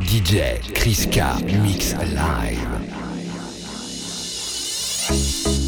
DJ Kriska Mix Live. Yes.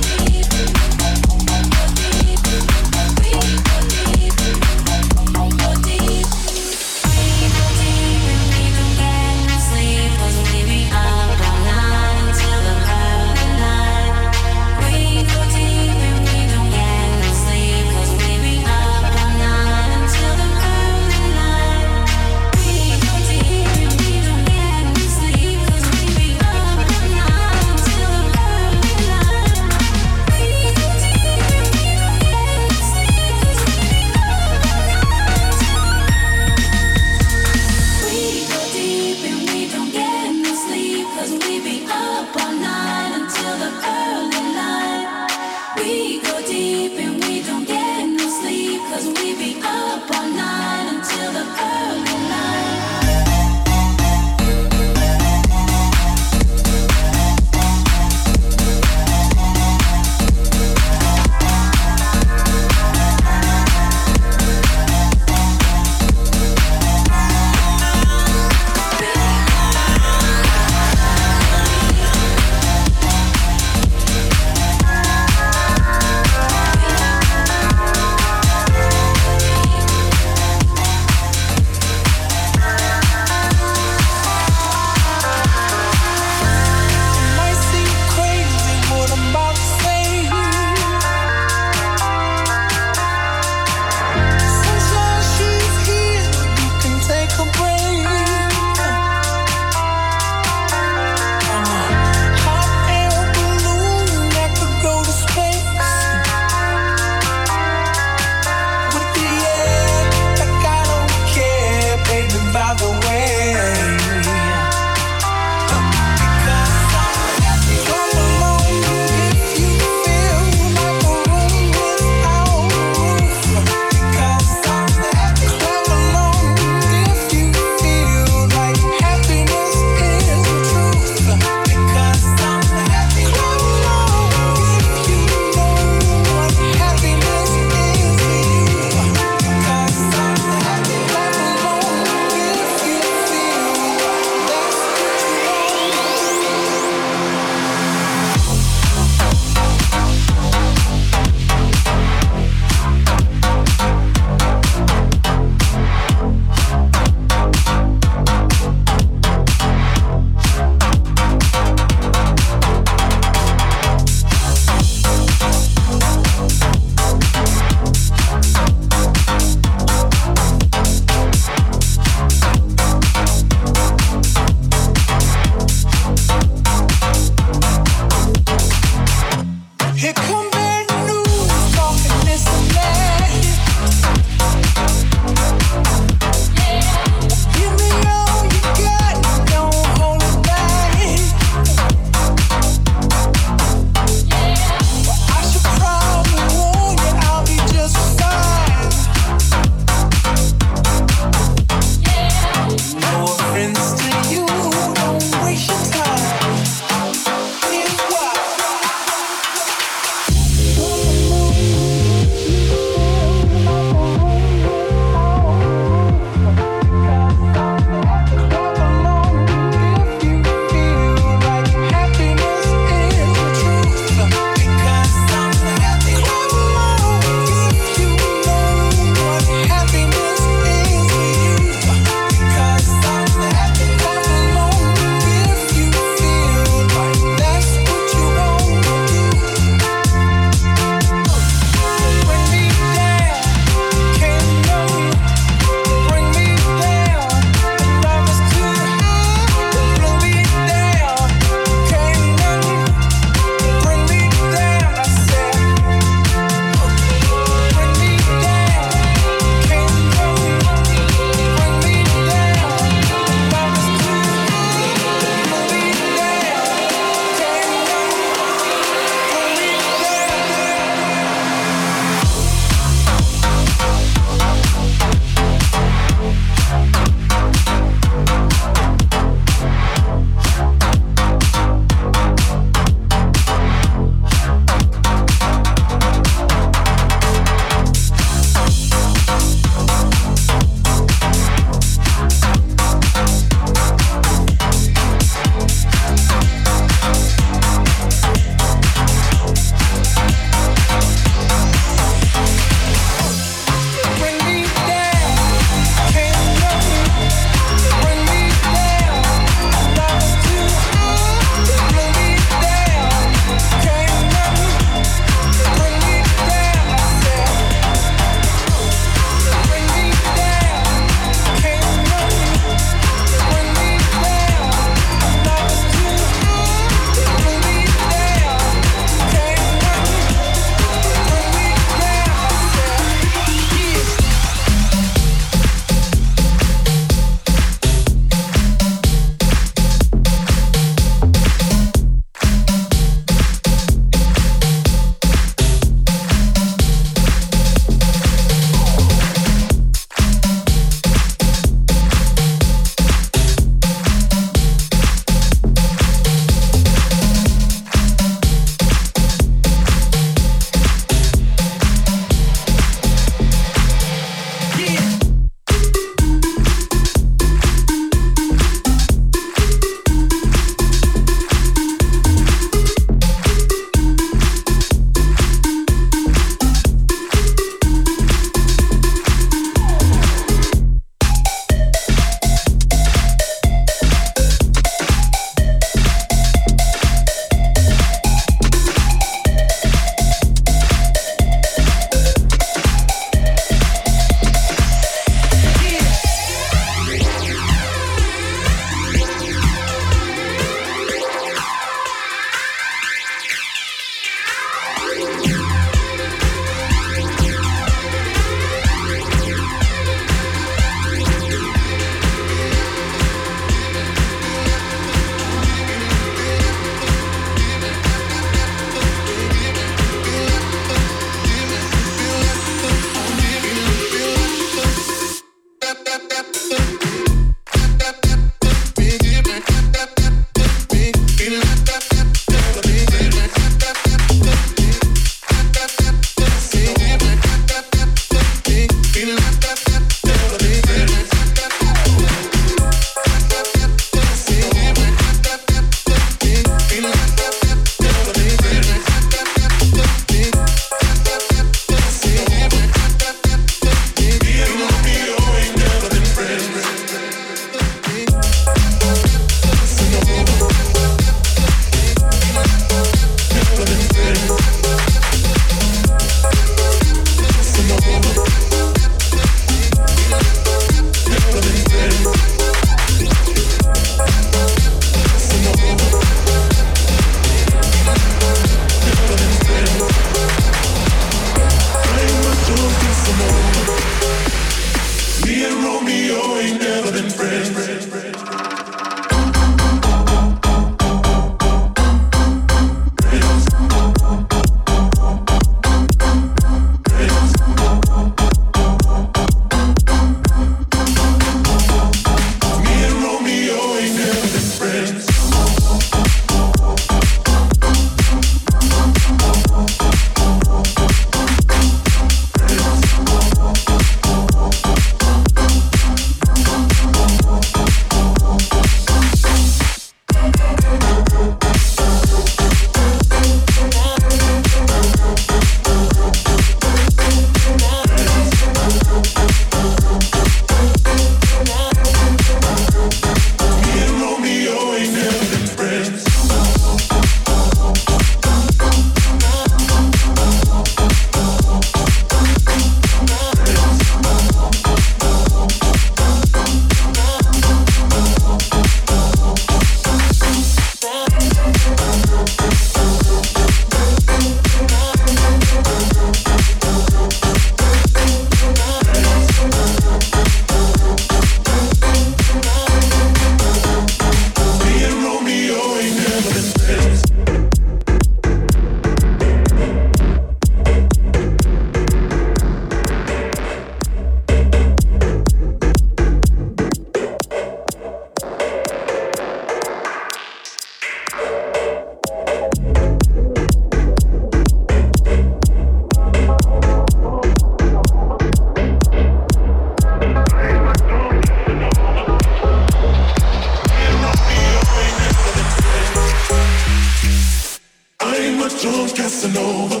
dancing over.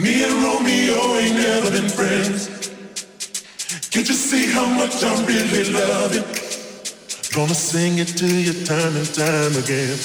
Me and Romeo ain't never been friends. Can't you see how much I'm really loving? Gonna sing it to you time and time again.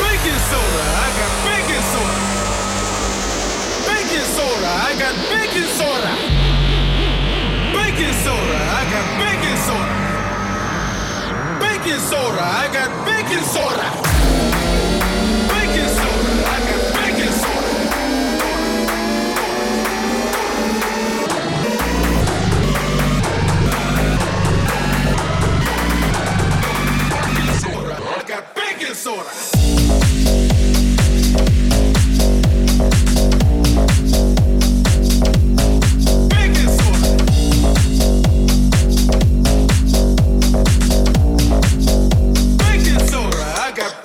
Baking soda, I got baking soda. Baking soda. soda. I got baking soda. Baking soda. I got baking soda. Baking soda. I got baking soda. Baking soda. I got baking soda. Baking soda. I got baking soda. I got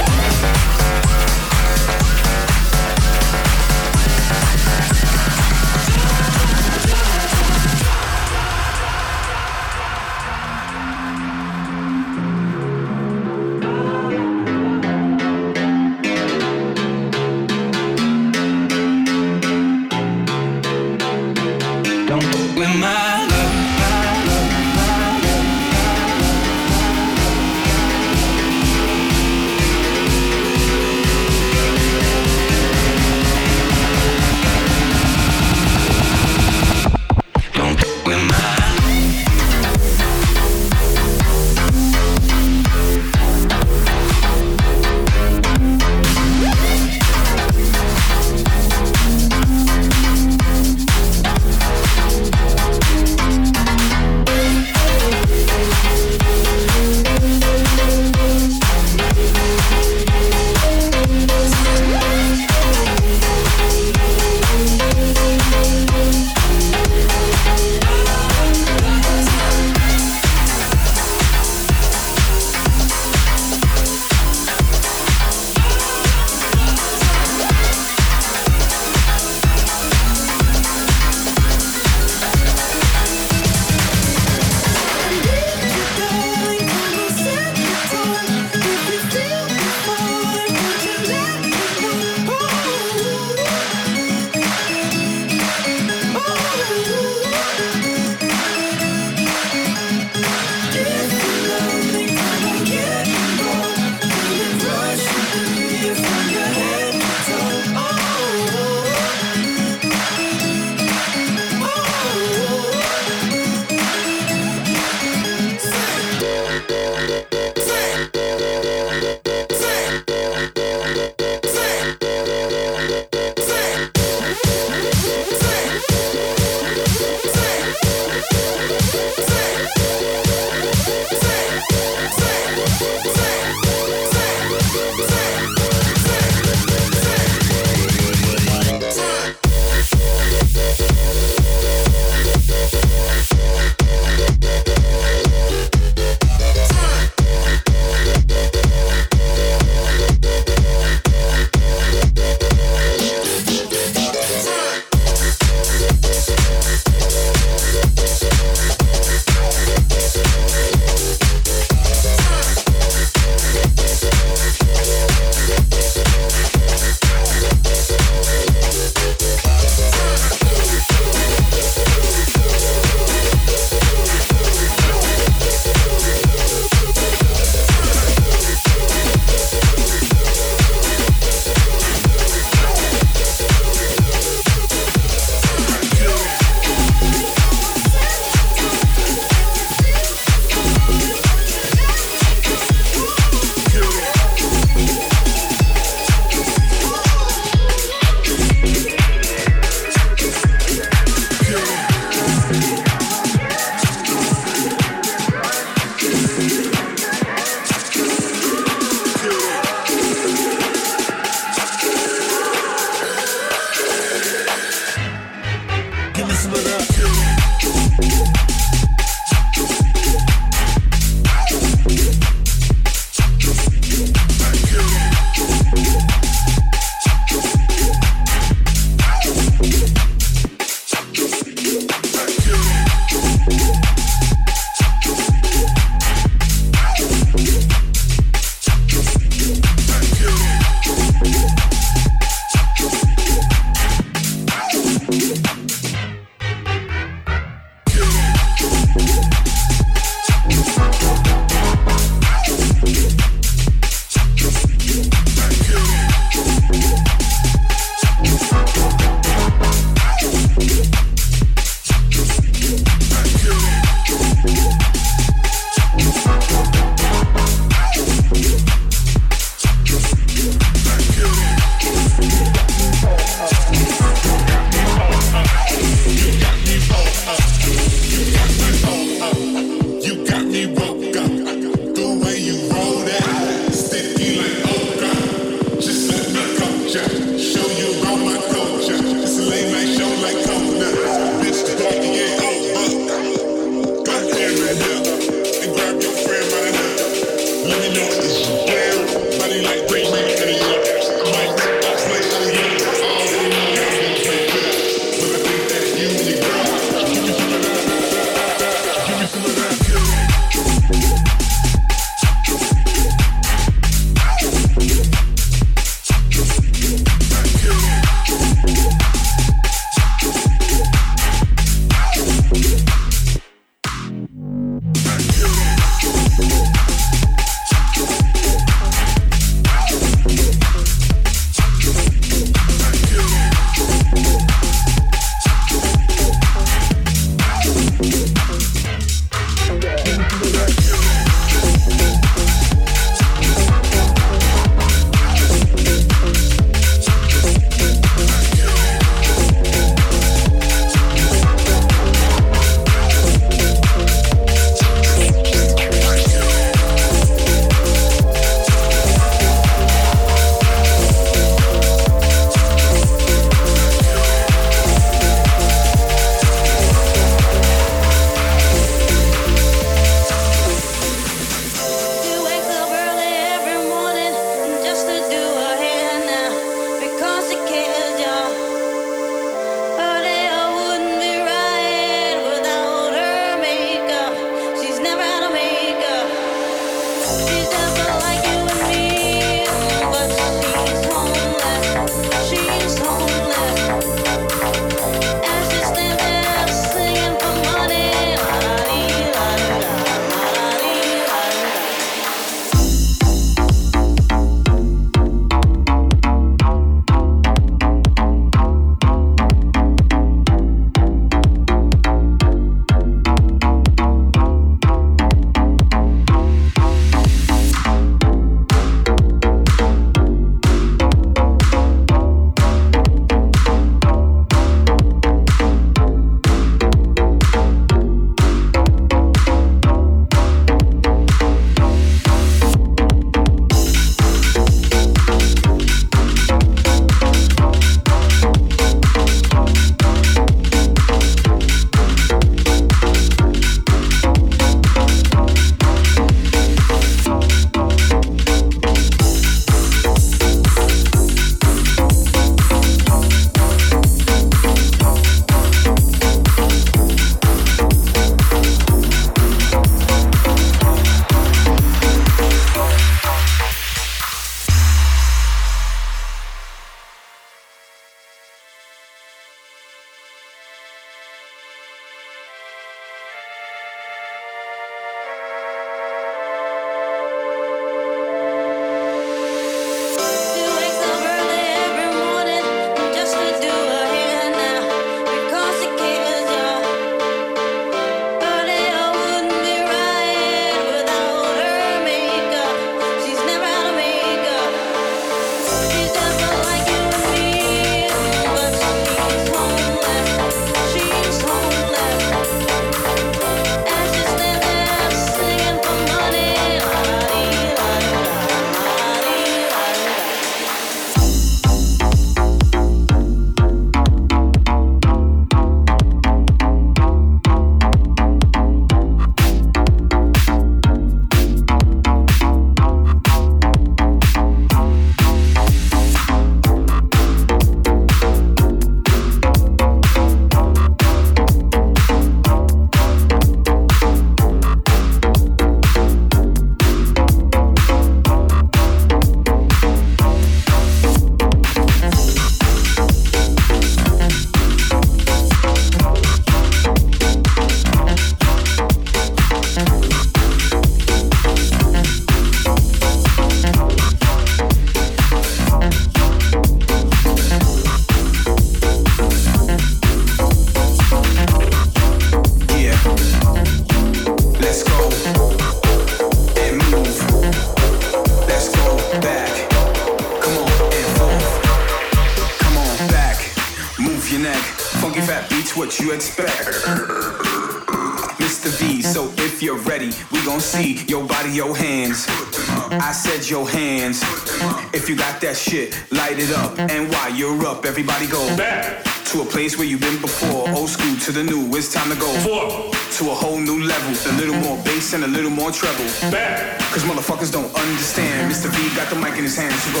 That shit, light it up, and while you're up, everybody go back to a place where you've been before. Old school to the new, it's time to go. Four. To a whole new level. A little more bass and a little more treble. Back. Cause motherfuckers don't understand. Mr. V got the mic in his hands to go.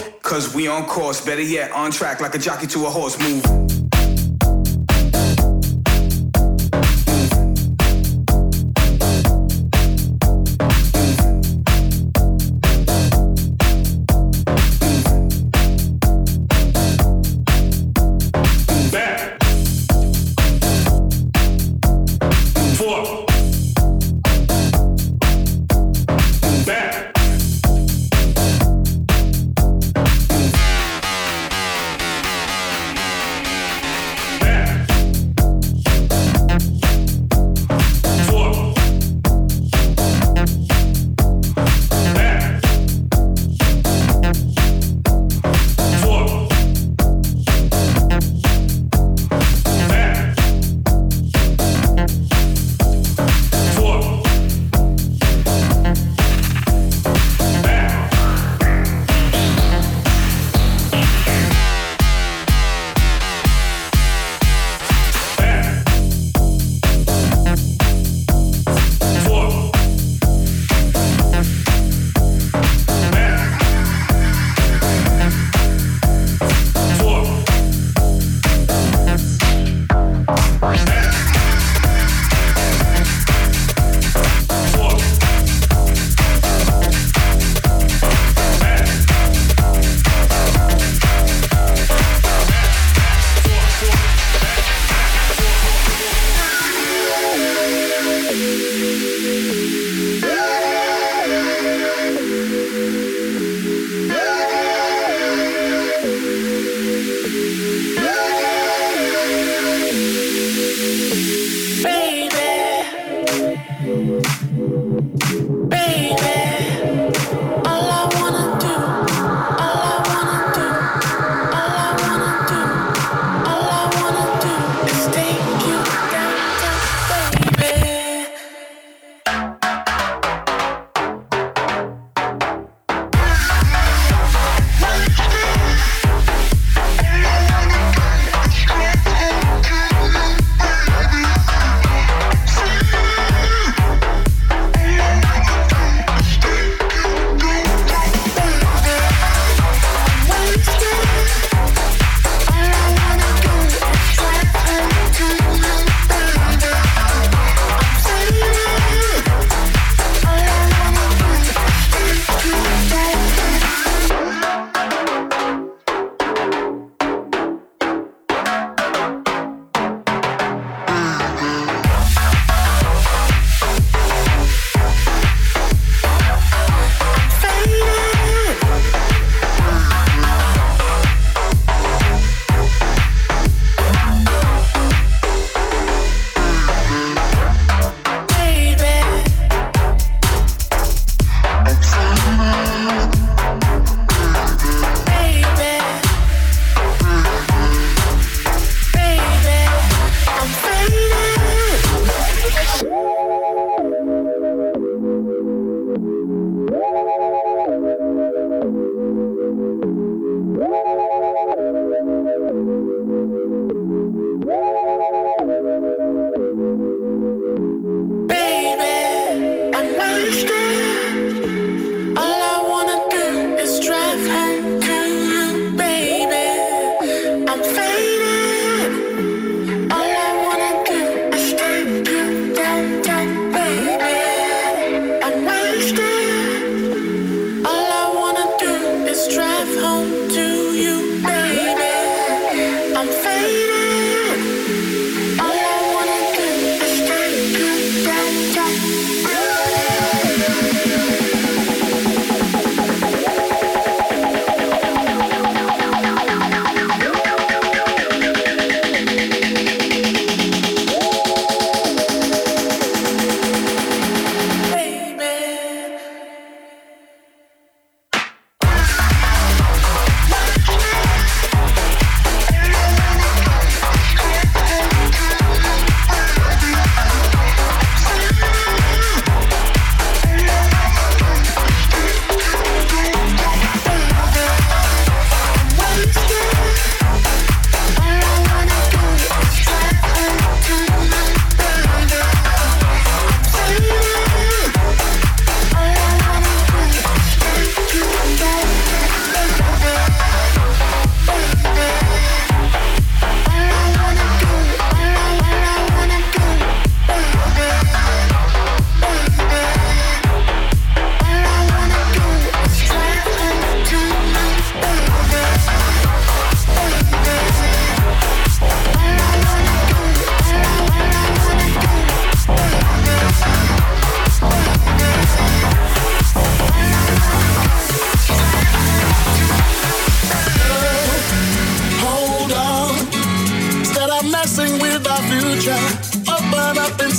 Four. Cause we on course, better yet, on track like a jockey to a horse. Move.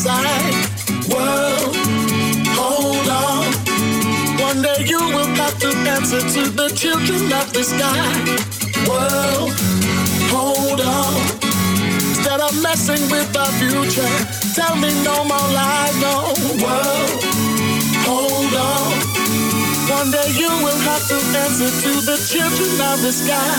outside world. Hold on, one day you will have to answer to the children of the sky world. Hold on, instead of messing with our future, tell me no more lies, no world. Hold on, one day you will have to answer to the children of the sky.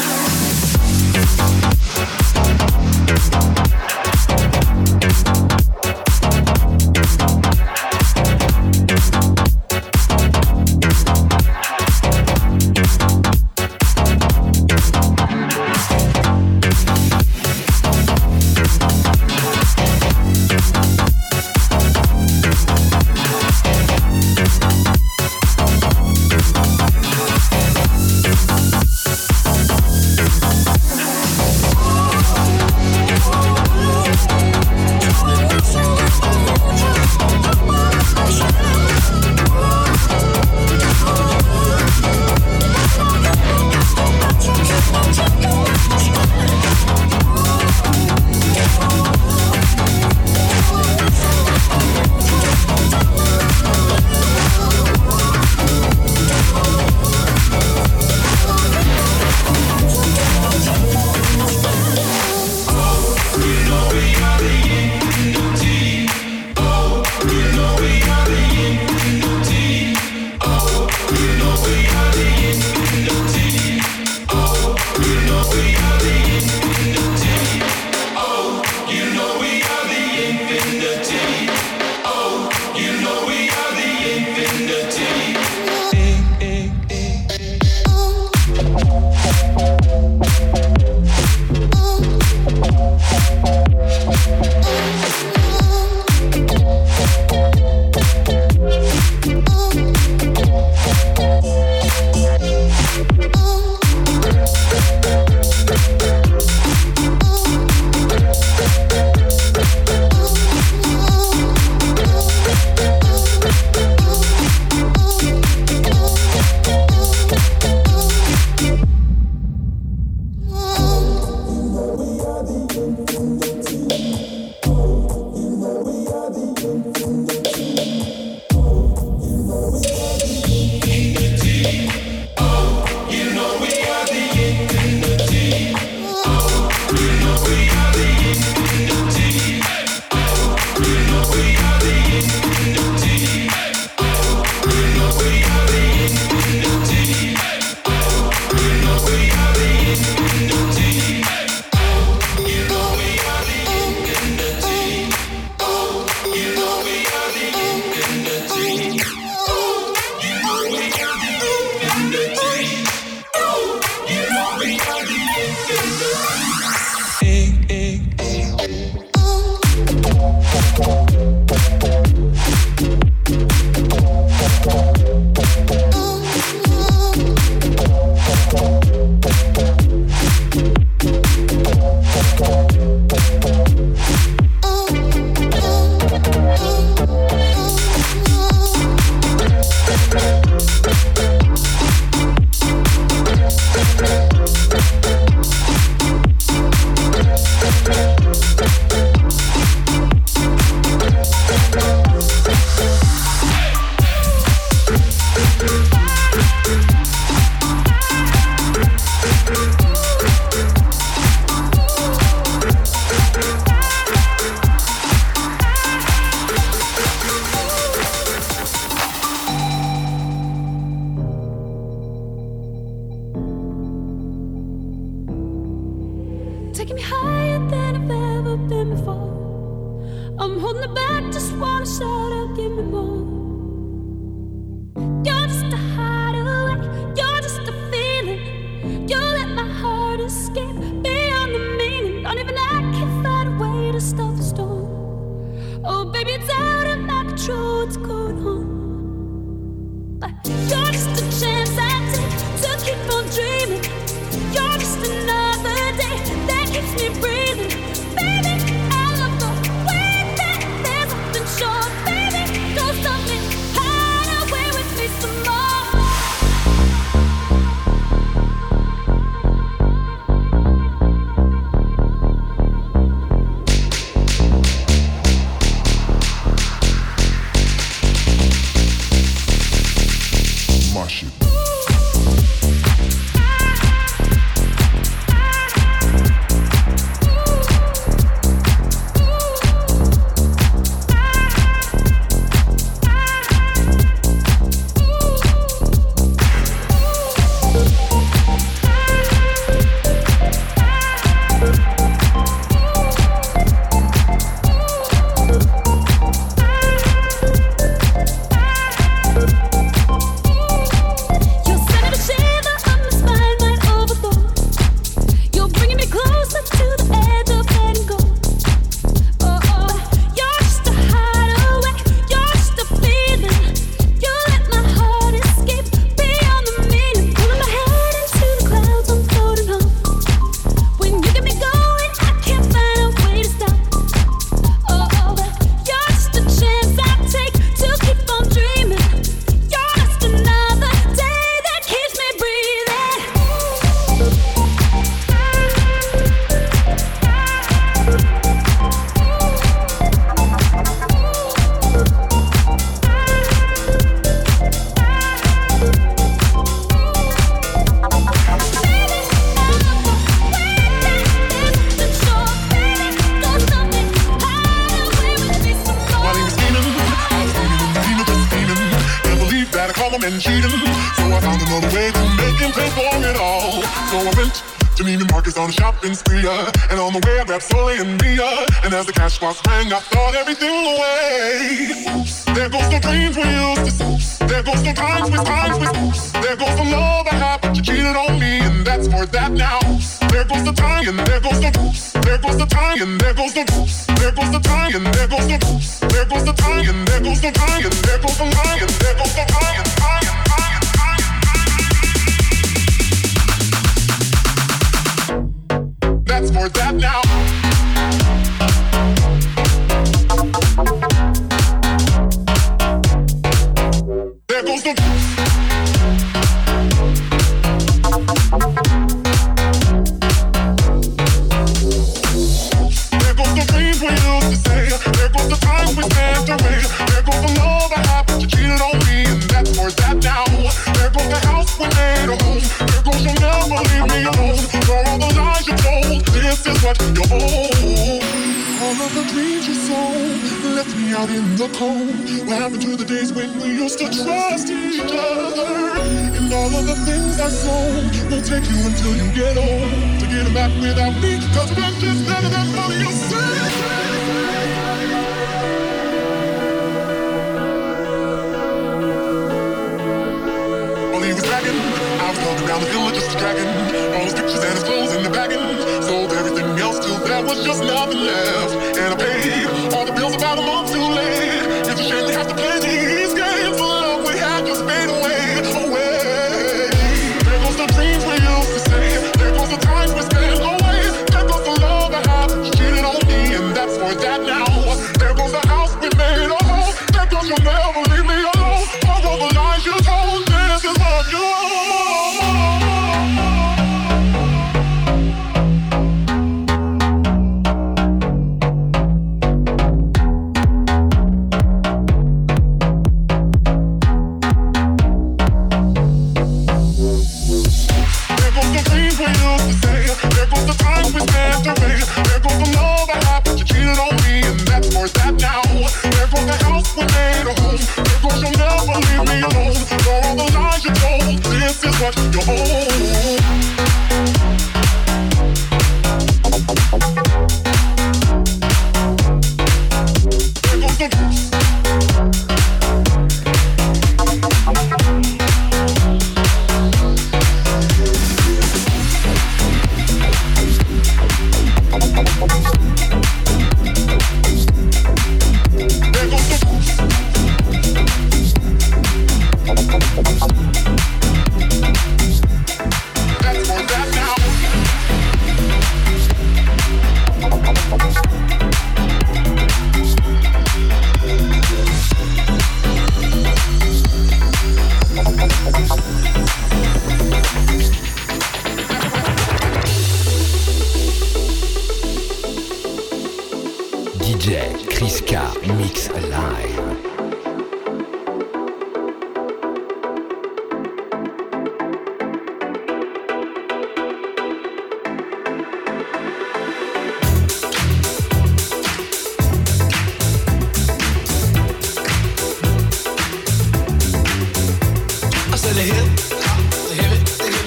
Baby, I love the way that there's nothing short. Baby, don't stop. my shit.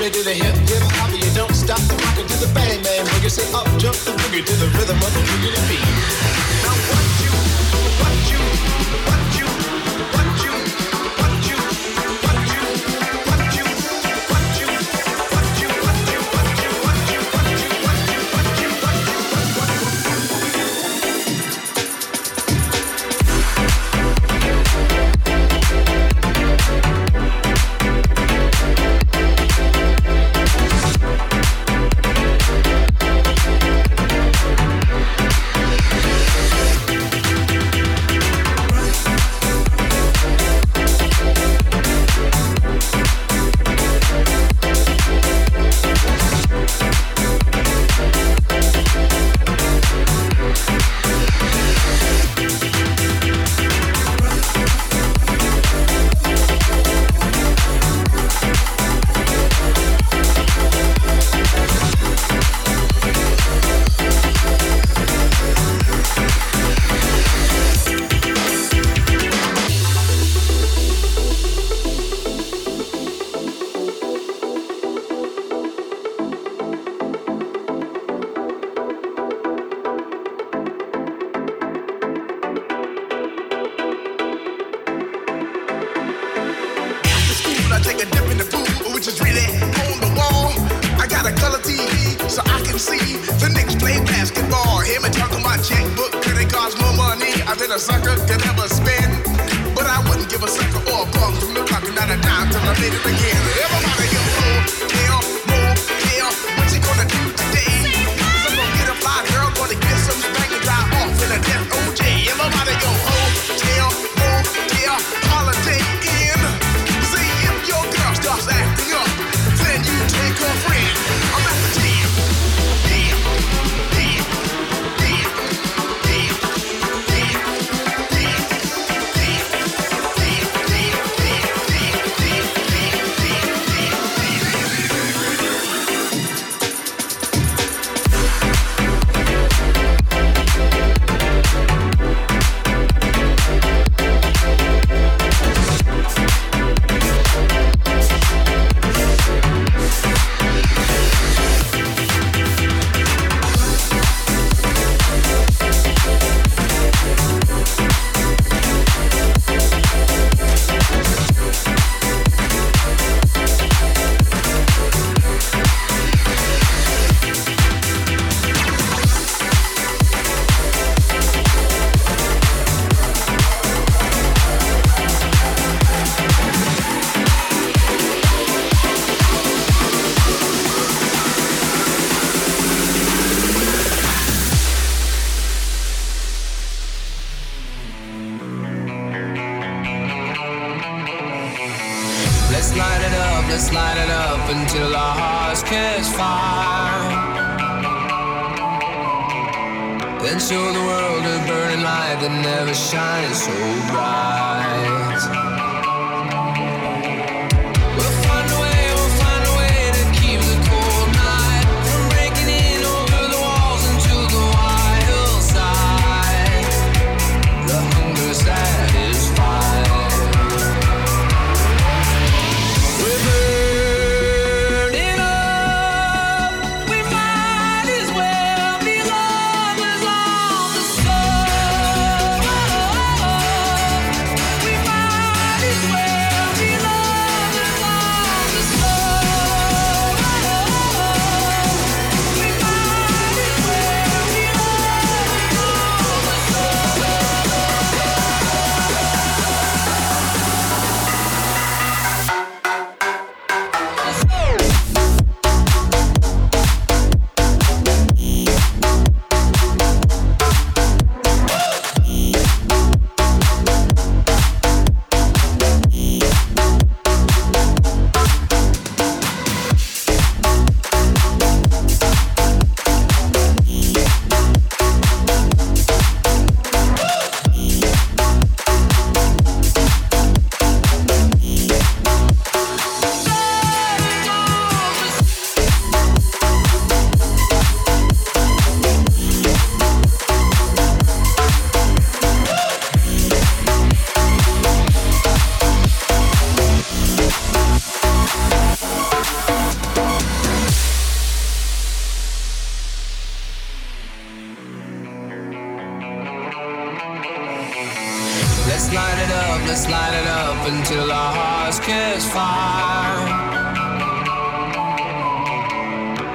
me to the hip, hip, hop, you don't stop the rockin' to the bang, bang, boogie. Say up, jump the boogie to the rhythm of the boogie to beat. Now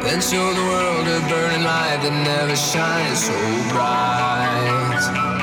Then show the world a burning light that never shines so bright.